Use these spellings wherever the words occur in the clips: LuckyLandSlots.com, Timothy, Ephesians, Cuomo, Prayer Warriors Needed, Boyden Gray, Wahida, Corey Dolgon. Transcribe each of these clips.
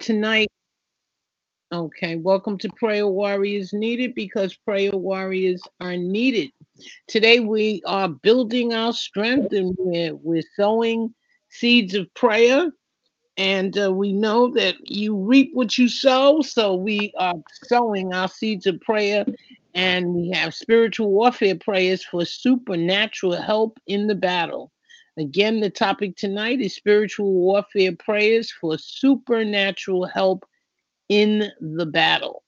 Tonight, welcome to Prayer Warriors Needed, because prayer warriors are needed. Today we are building our strength, and we're sowing seeds of prayer. And we know that you reap what you sow, so we are sowing our seeds of prayer, and we have spiritual warfare prayers for supernatural help in the battle. Again, the topic tonight is spiritual warfare prayers for supernatural help in the battle.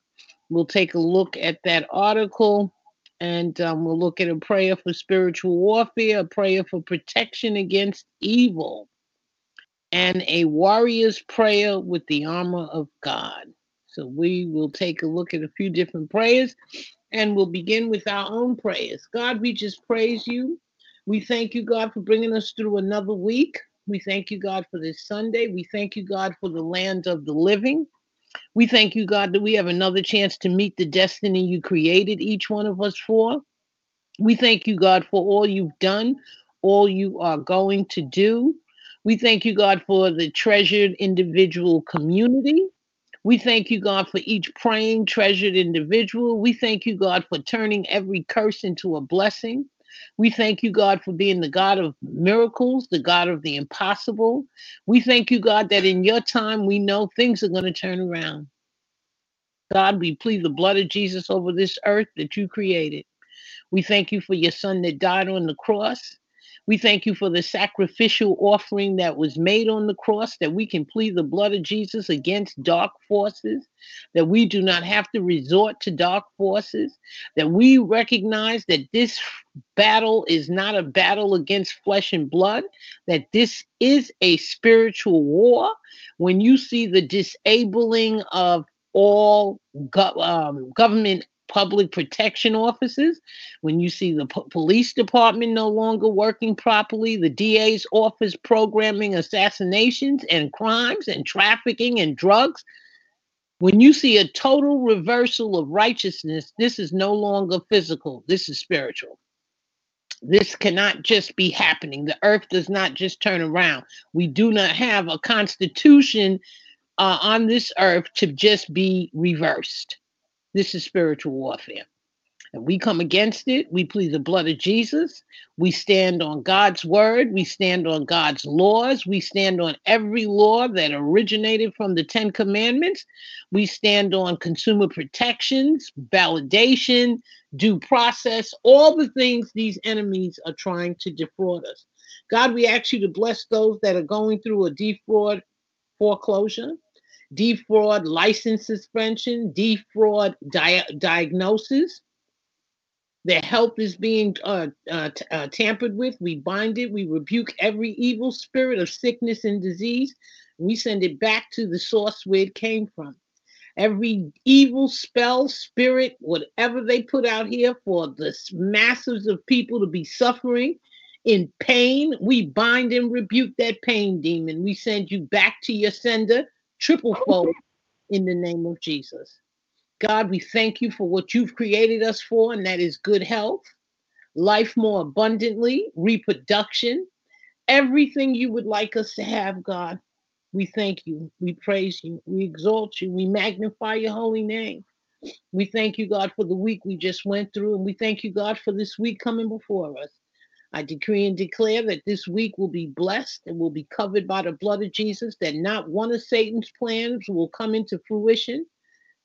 We'll take a look at that article, and we'll look at a prayer for spiritual warfare, a prayer for protection against evil, and a warrior's prayer with the armor of God. So we will take a look at a few different prayers, and we'll begin with our own prayers. God, we just praise you. We thank you, God, for bringing us through another week. We thank you, God, for this Sunday. We thank you, God, for the land of the living. We thank you, God, that we have another chance to meet the destiny you created each one of us for. We thank you, God, for all you've done, all you are going to do. We thank you, God, for the treasured individual community. We thank you, God, for each praying, treasured individual. We thank you, God, for turning every curse into a blessing. We thank you, God, for being the God of miracles, the God of the impossible. We thank you, God, that in your time, we know things are going to turn around. God, we plead the blood of Jesus over this earth that you created. We thank you for your son that died on the cross. We thank you for the sacrificial offering that was made on the cross, that we can plead the blood of Jesus against dark forces, that we do not have to resort to dark forces, that we recognize that this battle is not a battle against flesh and blood, that this is a spiritual war. When you see the disabling of all government public protection offices, when you see the police department no longer working properly, the DA's office programming assassinations and crimes and trafficking and drugs, when you see a total reversal of righteousness, this is no longer physical. This is spiritual. This cannot just be happening. The earth does not just turn around. We do not have a constitution on this earth to just be reversed. This is spiritual warfare, and we come against it. We plead the blood of Jesus. We stand on God's word. We stand on God's laws. We stand on every law that originated from the Ten Commandments. We stand on consumer protections, validation, due process, all the things these enemies are trying to defraud us. God, we ask you to bless those that are going through a defraud foreclosure, defraud license suspension, defraud diagnosis. Their help is being tampered with. We bind it. We rebuke every evil spirit of sickness and disease. We send it back to the source where it came from. Every evil spell, spirit, whatever they put out here for the masses of people to be suffering in pain, we bind and rebuke that pain demon. We send you back to your sender triplefold in the name of Jesus. God, we thank you for what you've created us for, and that is good health, life more abundantly, reproduction, everything you would like us to have, God. We thank you. We praise you. We exalt you. We magnify your holy name. We thank you, God, for the week we just went through, and we thank you, God, for this week coming before us. I decree and declare that this week will be blessed and will be covered by the blood of Jesus, that not one of Satan's plans will come into fruition.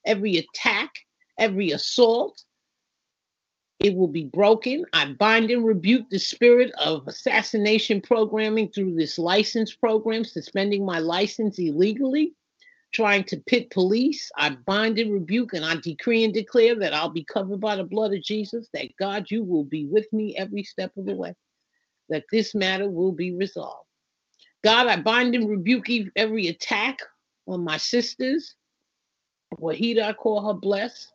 Every attack, every assault, it will be broken. I bind and rebuke the spirit of assassination programming through this license program, suspending my license illegally, trying to pit police. I bind and rebuke, and I decree and declare that I'll be covered by the blood of Jesus, that God, you will be with me every step of the way, that this matter will be resolved. God, I bind and rebuke every attack on my sisters. Wahida, I call her blessed.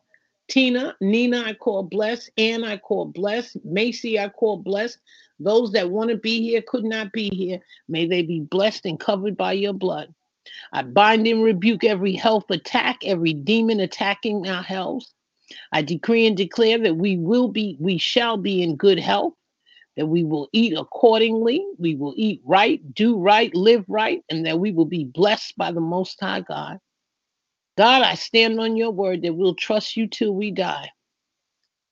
Tina, Nina, I call blessed. Ann, I call blessed. Macy, I call blessed. Those that want to be here could not be here. May they be blessed and covered by your blood. I bind and rebuke every health attack, every demon attacking our health. I decree and declare that we shall be in good health, that we will eat accordingly, we will eat right, do right, live right, and that we will be blessed by the Most High God. God, I stand on your word that we'll trust you till we die.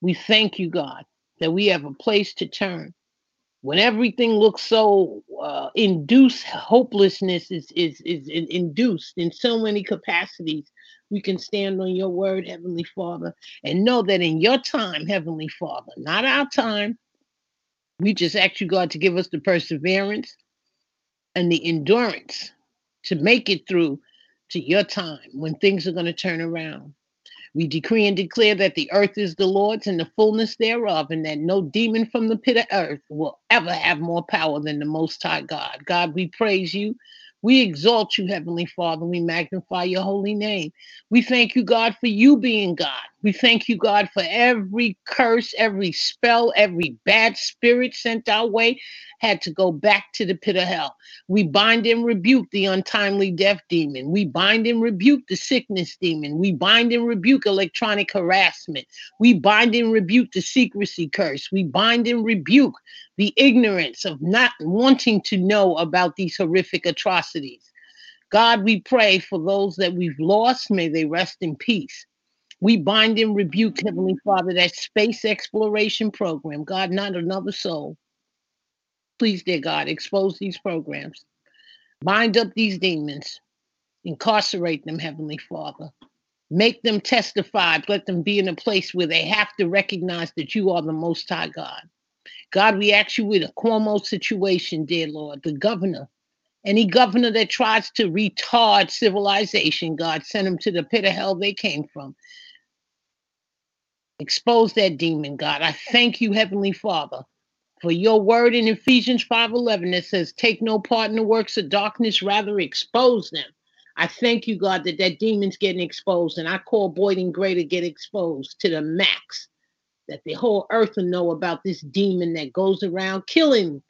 We thank you, God, that we have a place to turn. When everything looks so induced, hopelessness is induced in so many capacities, we can stand on your word, Heavenly Father, and know that in your time, Heavenly Father, not our time, we just ask you, God, to give us the perseverance and the endurance to make it through to your time when things are going to turn around. We decree and declare that the earth is the Lord's and the fullness thereof, and that no demon from the pit of earth will ever have more power than the Most High God. God, we praise you. We exalt you, Heavenly Father. We magnify your holy name. We thank you, God, for you being God. We thank you, God, for every curse, every spell, every bad spirit sent our way had to go back to the pit of hell. We bind and rebuke the untimely death demon. We bind and rebuke the sickness demon. We bind and rebuke electronic harassment. We bind and rebuke the secrecy curse. We bind and rebuke the ignorance of not wanting to know about these horrific atrocities. God, we pray for those that we've lost. May they rest in peace. We bind and rebuke, Heavenly Father, that space exploration program. God, not another soul. Please, dear God, expose these programs. Bind up these demons. Incarcerate them, Heavenly Father. Make them testify. Let them be in a place where they have to recognize that you are the Most High God. God, we ask you with a Cuomo situation, dear Lord, the governor. Any governor that tries to retard civilization, God, send them to the pit of hell they came from. Expose that demon, God. I thank you, Heavenly Father, for your word in Ephesians 5:11 that says, take no part in the works of darkness, rather expose them. I thank you, God, that demon's getting exposed, and I call Boyden Gray to get exposed to the max, that the whole earth will know about this demon that goes around killing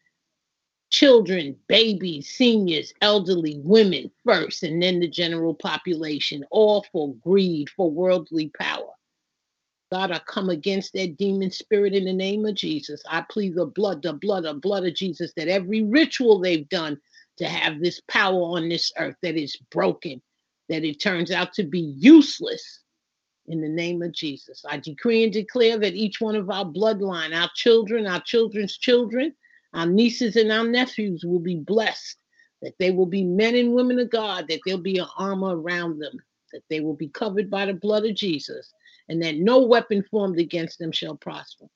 children, babies, seniors, elderly, women first, and then the general population, all for greed, for worldly power. God, I come against that demon spirit in the name of Jesus. I plead the blood of Jesus, that every ritual they've done to have this power on this earth, that is broken, that it turns out to be useless. In the name of Jesus, I decree and declare that each one of our bloodline, our children, our children's children, our nieces and our nephews will be blessed, that they will be men and women of God, that there'll be an armor around them, that they will be covered by the blood of Jesus, and that no weapon formed against them shall prosper.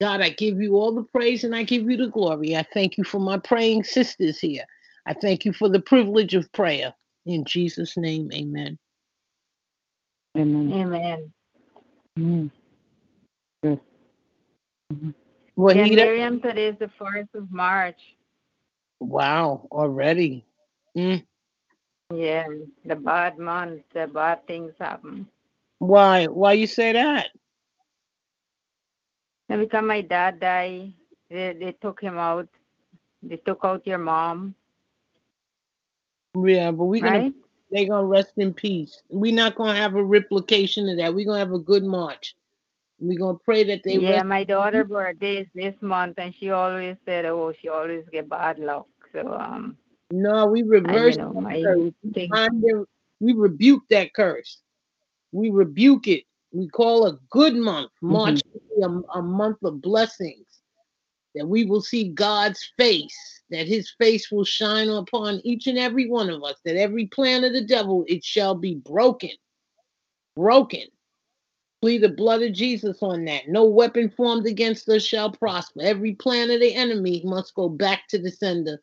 God, I give you all the praise and I give you the glory. I thank you for my praying sisters here. I thank you for the privilege of prayer. In Jesus' name, amen. Amen. Amen. Mm. Yes. Mm-hmm. Well, Miriam, today is the 4th of March. Wow, already. Mm. Yeah, the bad month, the bad things happen. Why? Why you say that? Every time my dad died, they took him out. They took out your mom. Yeah, but we're going to... They're going to rest in peace. We're not going to have a replication of that. We're going to have a good March. We're going to pray that they rest. Yeah, my daughter's birthday is this month, and she always said, oh, she always get bad luck. So, no, we reverse that curse. We rebuke that curse. We rebuke it. We call a good month. March will be a month of blessings. That we will see God's face, that his face will shine upon each and every one of us, that every plan of the devil, it shall be broken. Broken. Plead the blood of Jesus on that. No weapon formed against us shall prosper. Every plan of the enemy must go back to the sender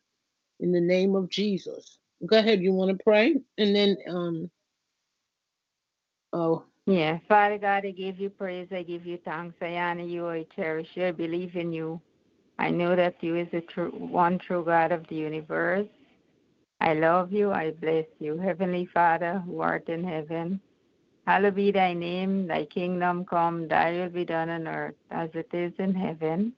in the name of Jesus. Go ahead, you want to pray? And then, Yeah, Father God, I give you praise. I give you thanks. I honor you. I cherish you. I believe in you. I know that you is the one true God of the universe. I love you. I bless you. Heavenly Father, who art in heaven, hallowed be thy name. Thy kingdom come, thy will be done on earth as it is in heaven.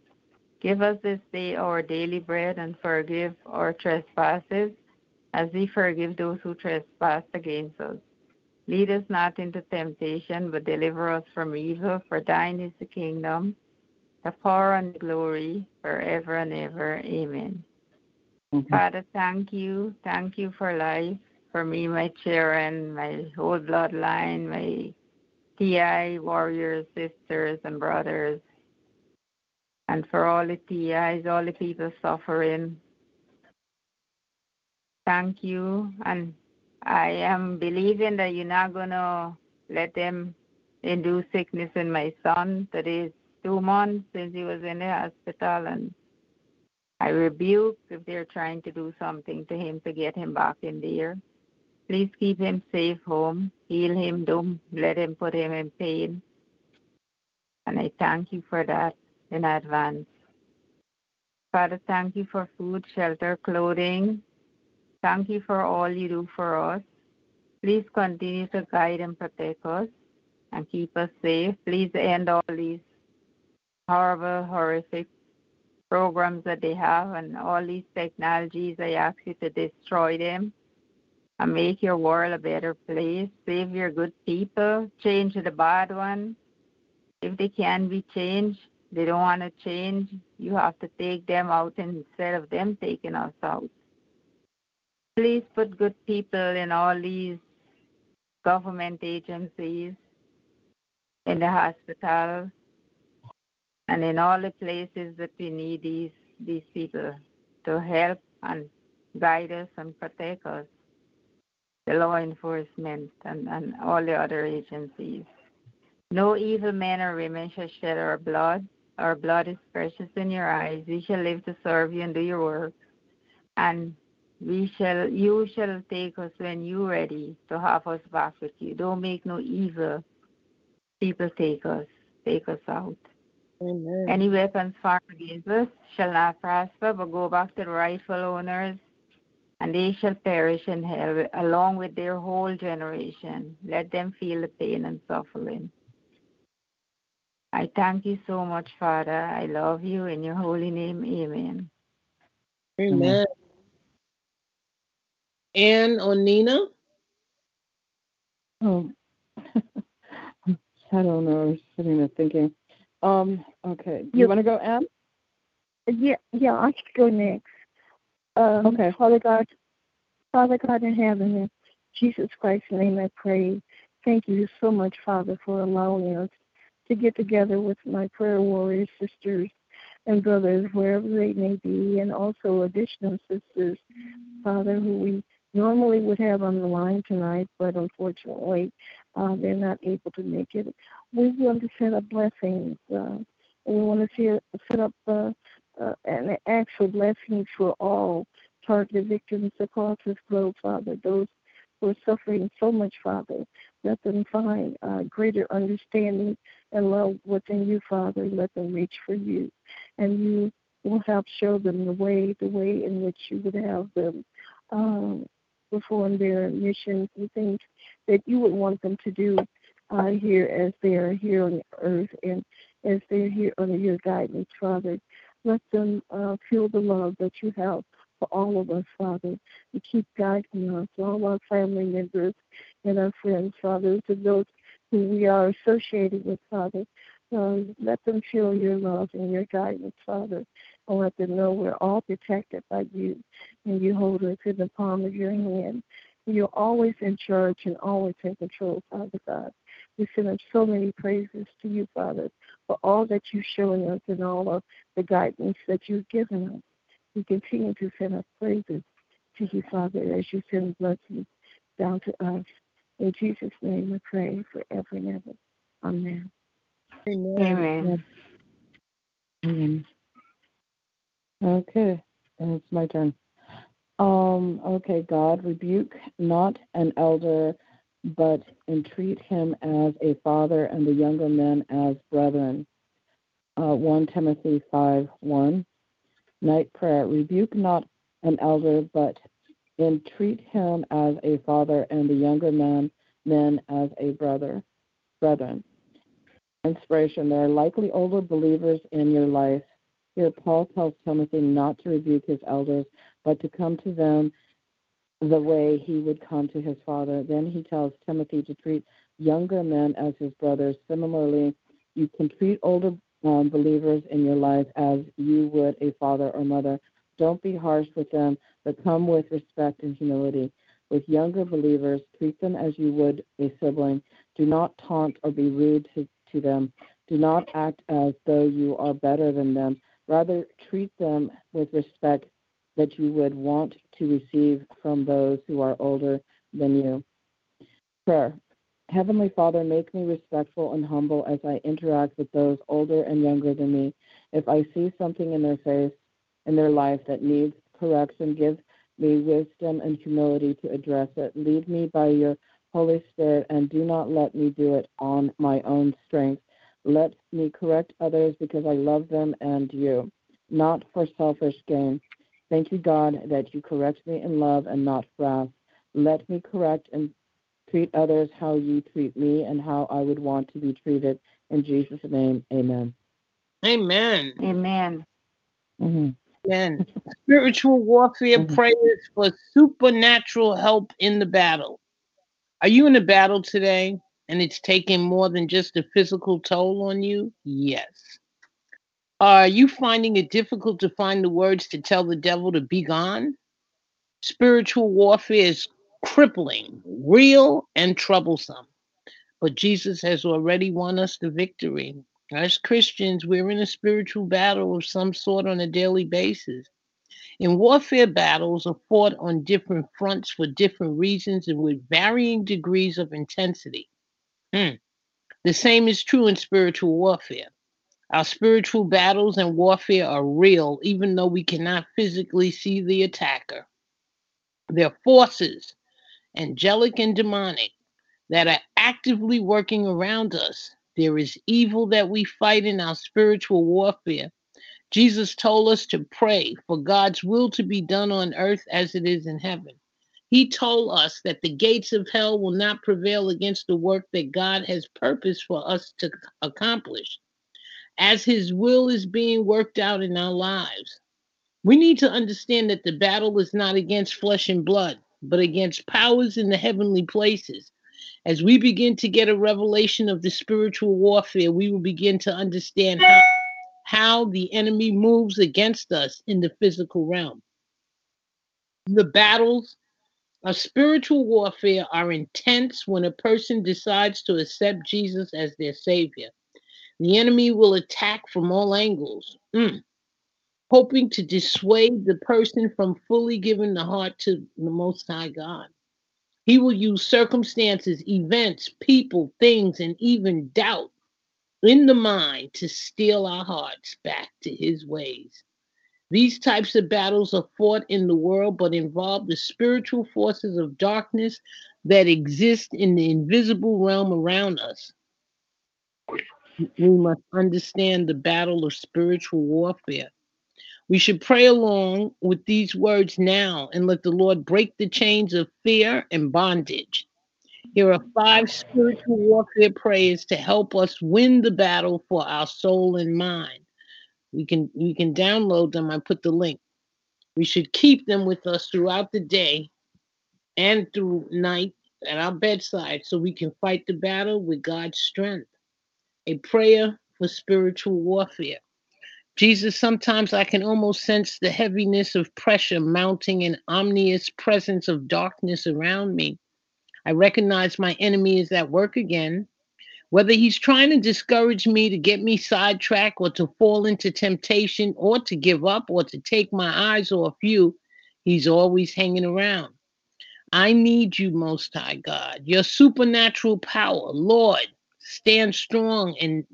Give us this day our daily bread, and forgive our trespasses as we forgive those who trespass against us. Lead us not into temptation, but deliver us from evil. For thine is the kingdom, the power, and the glory, forever and ever. Amen. Okay. Father, thank you. Thank you for life, for me, my children, my whole bloodline, my TI warriors, sisters, and brothers, and for all the TIs, all the people suffering. Thank you. And I am believing that you're not going to let them induce sickness in my son. Today is 2 months since he was in the hospital, and I rebuke if they're trying to do something to him to get him back in there. Please keep him safe home. Heal him. Don't let him put him in pain. And I thank you for that in advance. Father, thank you for food, shelter, clothing. Thank you for all you do for us. Please continue to guide and protect us and keep us safe. Please end all these horrible, horrific programs that they have and all these technologies. I ask you to destroy them and make your world a better place. Save your good people. Change the bad one. If they can be changed, they don't want to change. You have to take them out instead of them taking us out. Please put good people in all these government agencies, in the hospital, and in all the places that we need these people to help and guide us and protect us, the law enforcement and all the other agencies. No evil man or women shall shed our blood. Our blood is precious in your eyes. We shall live to serve you and do your work. And you shall take us when you're ready to have us back with you. Don't make no evil people take us out. Amen. Any weapons formed against us shall not prosper, but go back to the rightful owners, and they shall perish in hell along with their whole generation. Let them feel the pain and suffering. I thank you so much, Father. I love you. In your holy name, amen. Amen. Ann or Nina? Oh, I don't know. I'm sitting there thinking. Okay. You want to go, Ann? Yeah, I should go next. Okay. Father God in heaven, in Jesus Christ's name I pray. Thank you so much, Father, for allowing us to get together with my prayer warrior sisters and brothers, wherever they may be, and also additional sisters, Father, who we normally would have on the line tonight, but unfortunately they're not able to make it. We want to set up blessings. We want to set up an actual blessing for all targeted victims across this globe, Father. Those who are suffering so much, Father, let them find greater understanding and love within you, Father. Let them reach for you, and you will help show them the way in which you would have them perform their missions and things that you would want them to do here as they are here on earth and as they're here under your guidance, Father. Let them feel the love that you have for all of us, Father. You keep guiding us, all our family members and our friends, Father, to those who we are associated with, Father. Let them feel your love and your guidance, Father, and let them know we're all protected by you, and you hold us in the palm of your hand. You're always in charge and always in control, Father God. We send up so many praises to you, Father, for all that you've shown us and all of the guidance that you've given us. We continue to send up praises to you, Father, as you send blessings down to us. In Jesus' name we pray forever and ever. Amen. Amen. Amen. Okay, and it's my turn. Okay, God, rebuke not an elder, but entreat him as a father and the younger men as brethren. 1 Timothy 5:1. Night prayer. Rebuke not an elder, but Entreat him as a father, and the younger men as a brethren. Inspiration. There are likely older believers in your life. Here Paul tells Timothy not to rebuke his elders, but to come to them the way he would come to his father. Then he tells Timothy to treat younger men as his brothers. Similarly, you can treat older believers in your life as you would a father or mother. Don't be harsh with them, but come with respect and humility. With younger believers, treat them as you would a sibling. Do not taunt or be rude to them. Do not act as though you are better than them. Rather, treat them with respect that you would want to receive from those who are older than you. Prayer. Heavenly Father, make me respectful and humble as I interact with those older and younger than me. If I see something in their face, in their life that needs correction, give me wisdom and humility to address it. Lead me by your Holy Spirit, and do not let me do it on my own strength. Let me correct others because I love them and you, not for selfish gain. Thank you, God, that you correct me in love and not wrath. Let me correct and treat others how you treat me and how I would want to be treated. In Jesus' name, amen. Amen. Amen. Mm-hmm. Amen. Spiritual warfare prayers for supernatural help in the battle. Are you in a battle today and it's taking more than just a physical toll on you? Yes. Are you finding it difficult to find the words to tell the devil to be gone? Spiritual warfare is crippling, real, and troublesome. But Jesus has already won us the victory. As Christians, we're in a spiritual battle of some sort on a daily basis. In warfare, battles are fought on different fronts for different reasons and with varying degrees of intensity. The same is true in spiritual warfare. Our spiritual battles and warfare are real, even though we cannot physically see the attacker. There are forces, angelic and demonic, that are actively working around us. There is evil that we fight in our spiritual warfare. Jesus told us to pray for God's will to be done on earth as it is in heaven. He told us that the gates of hell will not prevail against the work that God has purposed for us to accomplish, as his will is being worked out in our lives. We need to understand that the battle is not against flesh and blood, but against powers in the heavenly places. As we begin to get a revelation of the spiritual warfare, we will begin to understand how the enemy moves against us in the physical realm. The battles of spiritual warfare are intense when a person decides to accept Jesus as their Savior. The enemy will attack from all angles, hoping to dissuade the person from fully giving the heart to the Most High God. He will use circumstances, events, people, things, and even doubt in the mind to steal our hearts back to his ways. These types of battles are fought in the world, but involve the spiritual forces of darkness that exist in the invisible realm around us. We must understand the battle of spiritual warfare. We should pray along with these words now and let the Lord break the chains of fear and bondage. Here are 5 spiritual warfare prayers to help us win the battle for our soul and mind. We can download them. I put the link. We should keep them with us throughout the day and through night at our bedside so we can fight the battle with God's strength. A prayer for spiritual warfare. Jesus, sometimes I can almost sense the heaviness of pressure mounting and ominous presence of darkness around me. I recognize my enemy is at work again. Whether he's trying to discourage me, to get me sidetracked, or to fall into temptation, or to give up, or to take my eyes off you, he's always hanging around. I need you, Most High God, your supernatural power. Lord, stand strong and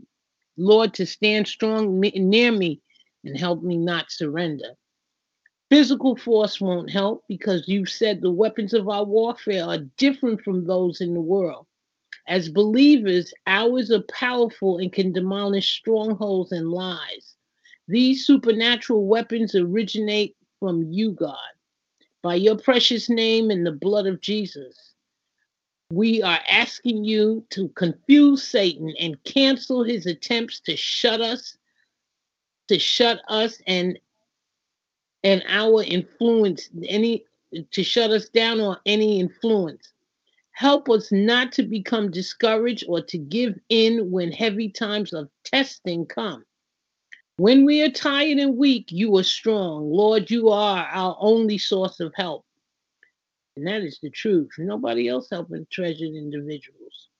Lord, to stand strong near me and help me not surrender. Physical force won't help because you've said the weapons of our warfare are different from those in the world. As believers, ours are powerful and can demolish strongholds and lies. These supernatural weapons originate from you, God. By your precious name and the blood of Jesus, we are asking you to confuse Satan and cancel his attempts to shut us and our influence, to shut us down on any influence. Help us not to become discouraged or to give in when heavy times of testing come. When we are tired and weak, you are strong. Lord, you are our only source of help. And that is the truth. Nobody else helping treasured individuals.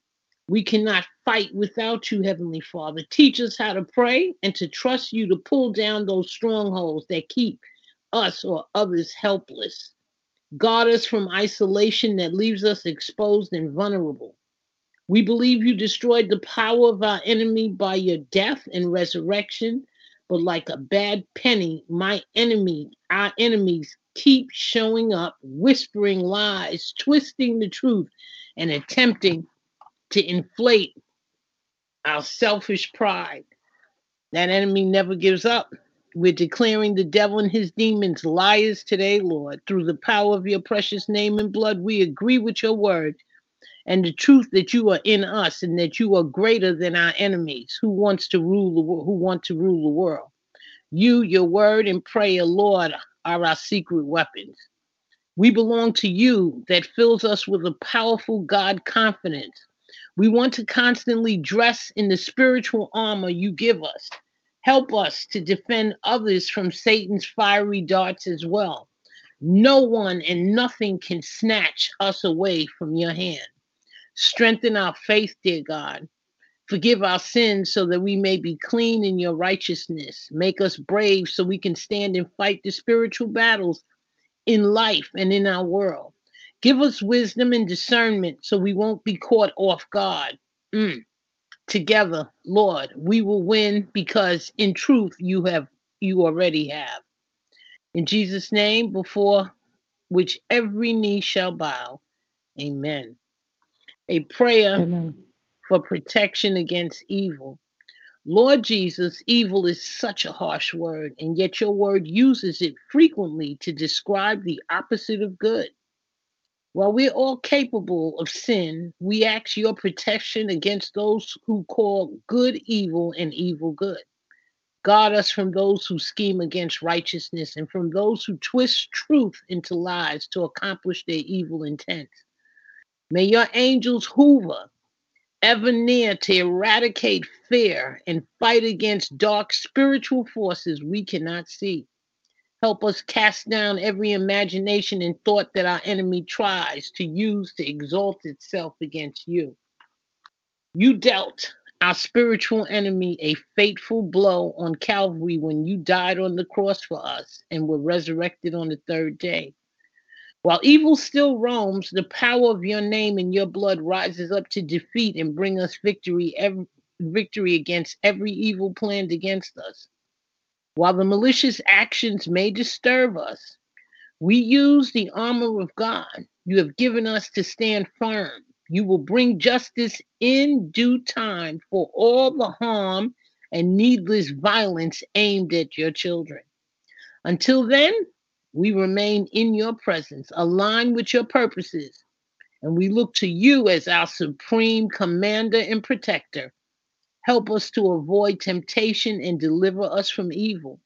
We cannot fight without you, Heavenly Father. Teach us how to pray and to trust you to pull down those strongholds that keep us or others helpless. Guard us from isolation that leaves us exposed and vulnerable. We believe you destroyed the power of our enemy by your death and resurrection, but like a bad penny, our enemies keep showing up, whispering lies, twisting the truth, and attempting to inflate our selfish pride. That enemy never gives up. We're declaring the devil and his demons liars today, Lord. Through the power of your precious name and blood, we agree with your word and the truth that you are in us and that you are greater than our enemies who want to rule the world. You, your word, and prayer, Lord, are our secret weapons. We belong to you that fills us with a powerful God confidence. We want to constantly dress in the spiritual armor you give us. Help us to defend others from Satan's fiery darts as well. No one and nothing can snatch us away from your hand. Strengthen our faith, dear God. Forgive our sins so that we may be clean in your righteousness. Make us brave so we can stand and fight the spiritual battles in life and in our world. Give us wisdom and discernment so we won't be caught off guard. Together, Lord, we will win because in truth you already have. In Jesus' name, before which every knee shall bow. Amen. A prayer for protection against evil. Lord Jesus, evil is such a harsh word, and yet your word uses it frequently to describe the opposite of good. While we're all capable of sin, we ask your protection against those who call good evil and evil good. Guard us from those who scheme against righteousness and from those who twist truth into lies to accomplish their evil intent. May your angels hover ever near to eradicate fear and fight against dark spiritual forces we cannot see. Help us cast down every imagination and thought that our enemy tries to use to exalt itself against you. You dealt our spiritual enemy a fateful blow on Calvary when you died on the cross for us and were resurrected on the third day. While evil still roams, the power of your name and your blood rises up to defeat and bring us victory against every evil planned against us. While the malicious actions may disturb us, we use the armor of God you have given us to stand firm. You will bring justice in due time for all the harm and needless violence aimed at your children. Until then, we remain in your presence, aligned with your purposes, and we look to you as our supreme commander and protector. Help us to avoid temptation and deliver us from evil.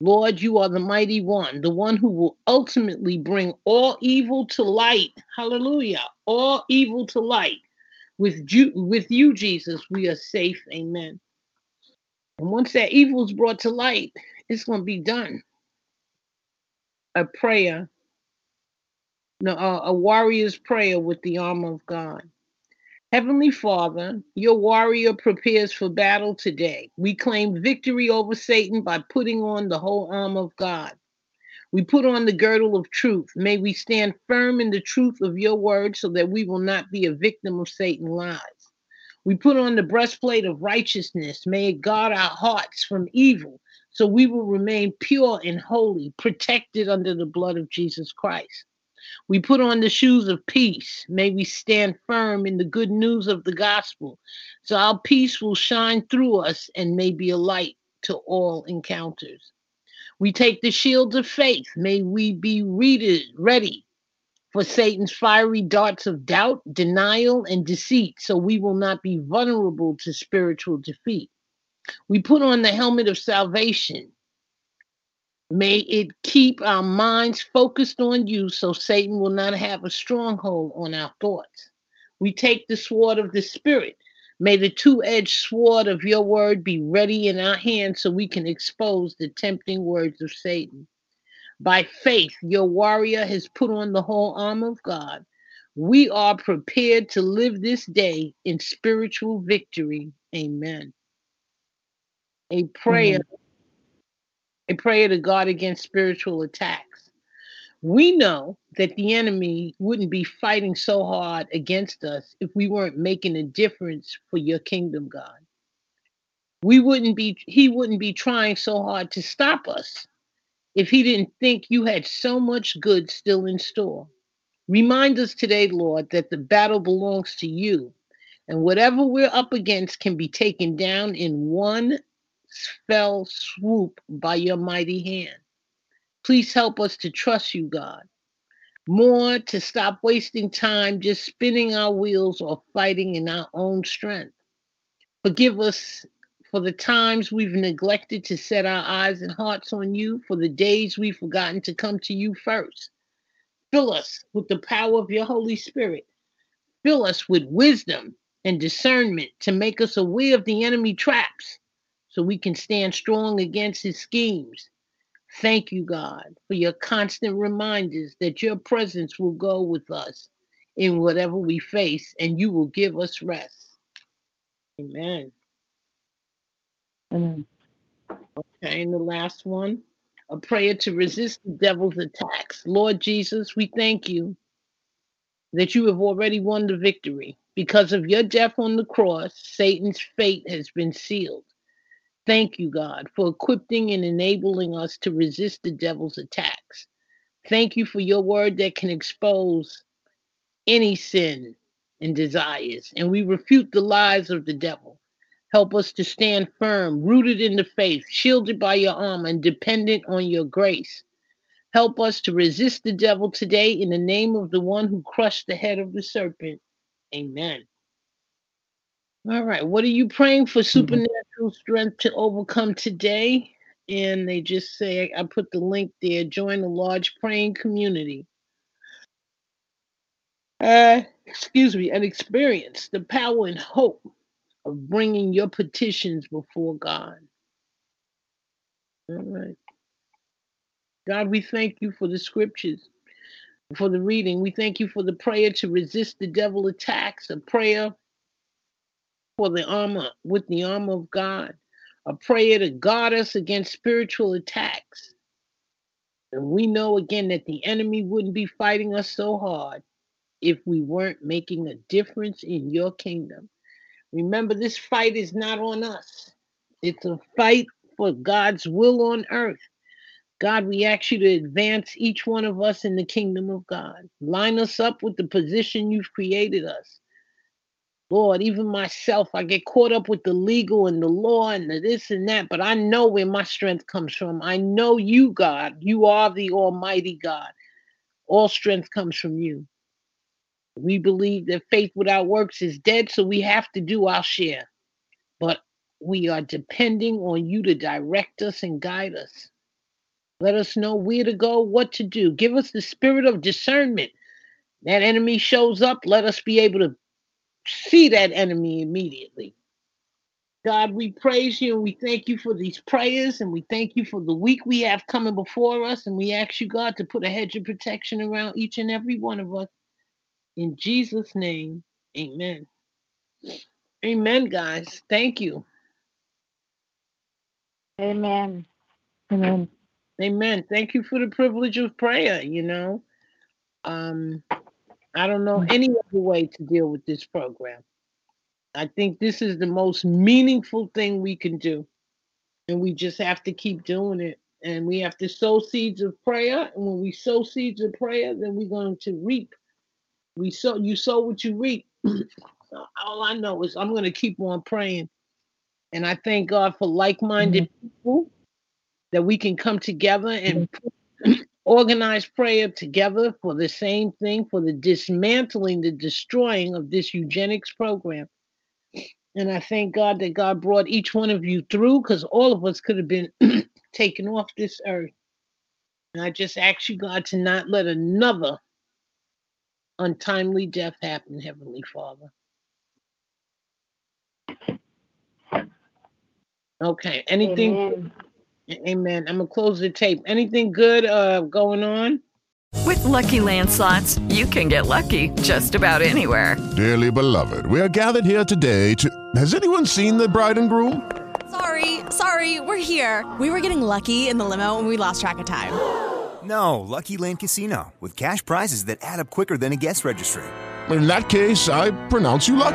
Lord, you are the mighty one, the one who will ultimately bring all evil to light. Hallelujah. All evil to light. With you, Jesus, we are safe. Amen. And once that evil is brought to light, it's going to be done. A warrior's prayer with the armor of God. Heavenly Father, your warrior prepares for battle today. We claim victory over Satan by putting on the whole armor of God. We put on the girdle of truth. May we stand firm in the truth of your word so that we will not be a victim of Satan's lies. We put on the breastplate of righteousness. May it guard our hearts from evil so we will remain pure and holy, protected under the blood of Jesus Christ. We put on the shoes of peace. May we stand firm in the good news of the gospel, so our peace will shine through us and may be a light to all encounters. We take the shield of faith. May we be ready for Satan's fiery darts of doubt, denial, and deceit, so we will not be vulnerable to spiritual defeat. We put on the helmet of salvation. May it keep our minds focused on you, so Satan will not have a stronghold on our thoughts. We take the sword of the Spirit. May the two-edged sword of your word be ready in our hands so we can expose the tempting words of Satan. By faith, your warrior has put on the whole armor of God. We are prepared to live this day in spiritual victory. Amen. A prayer to God against spiritual attacks. We know that the enemy wouldn't be fighting so hard against us if we weren't making a difference for your kingdom, God. He wouldn't be trying so hard to stop us if he didn't think you had so much good still in store. Remind us today, Lord, that the battle belongs to you, and whatever we're up against can be taken down in one fell swoop by your mighty hand. Please help us to trust you, God, more, to stop wasting time just spinning our wheels or fighting in our own strength. Forgive us for the times we've neglected to set our eyes and hearts on you, for the days we've forgotten to come to you first. Fill us with the power of your Holy Spirit. Fill us with wisdom and discernment to make us aware of the enemy traps, so we can stand strong against his schemes. Thank you, God, for your constant reminders that your presence will go with us in whatever we face, and you will give us rest. Amen. Amen. Okay, and the last one, a prayer to resist the devil's attacks. Lord Jesus, we thank you that you have already won the victory. Because of your death on the cross, Satan's fate has been sealed. Thank you, God, for equipping and enabling us to resist the devil's attacks. Thank you for your word that can expose any sin and desires, and we refute the lies of the devil. Help us to stand firm, rooted in the faith, shielded by your armor, and dependent on your grace. Help us to resist the devil today in the name of the one who crushed the head of the serpent. Amen. All right, what are you praying for supernatural strength to overcome today? And they just say, I put the link there, join a large praying community. And experience the power and hope of bringing your petitions before God. All right. God, we thank you for the scriptures, for the reading. We thank you for the prayer to resist the devil attacks, a prayer for the armor, with the armor of God, a prayer to guard us against spiritual attacks. And we know again that the enemy wouldn't be fighting us so hard if we weren't making a difference in your kingdom. Remember, this fight is not on us. It's a fight for God's will on earth. God, we ask you to advance each one of us in the kingdom of God. Line us up with the position you've created us. Lord, even myself, I get caught up with the legal and the law and the this and that, but I know where my strength comes from. I know you, God. You are the Almighty God. All strength comes from you. We believe that faith without works is dead, so we have to do our share. But we are depending on you to direct us and guide us. Let us know where to go, what to do. Give us the spirit of discernment. That enemy shows up, let us be able to see that enemy immediately. God, we praise you and we thank you for these prayers, and we thank you for the week we have coming before us, and we ask you, God, to put a hedge of protection around each and every one of us. In Jesus' name, amen. Amen, guys. Thank you. Amen. Amen. Amen. Thank you for the privilege of prayer, I don't know any other way to deal with this program. I think this is the most meaningful thing we can do. And we just have to keep doing it. And we have to sow seeds of prayer. And when we sow seeds of prayer, then we're going to reap. You sow what you reap. All I know is I'm going to keep on praying. And I thank God for like-minded people that we can come together and organize prayer together for the same thing, for the dismantling, the destroying of this eugenics program. And I thank God that God brought each one of you through, because all of us could have been taken off this earth. And I just ask you, God, to not let another untimely death happen, Heavenly Father. Okay, anything? Amen. Amen. I'm going to close the tape. Anything good going on? With Lucky Land Slots, you can get lucky just about anywhere. Dearly beloved, we are gathered here today to... Has anyone seen the bride and groom? Sorry, we're here. We were getting lucky in the limo and we lost track of time. No, Lucky Land Casino, with cash prizes that add up quicker than a guest registry. In that case, I pronounce you lucky.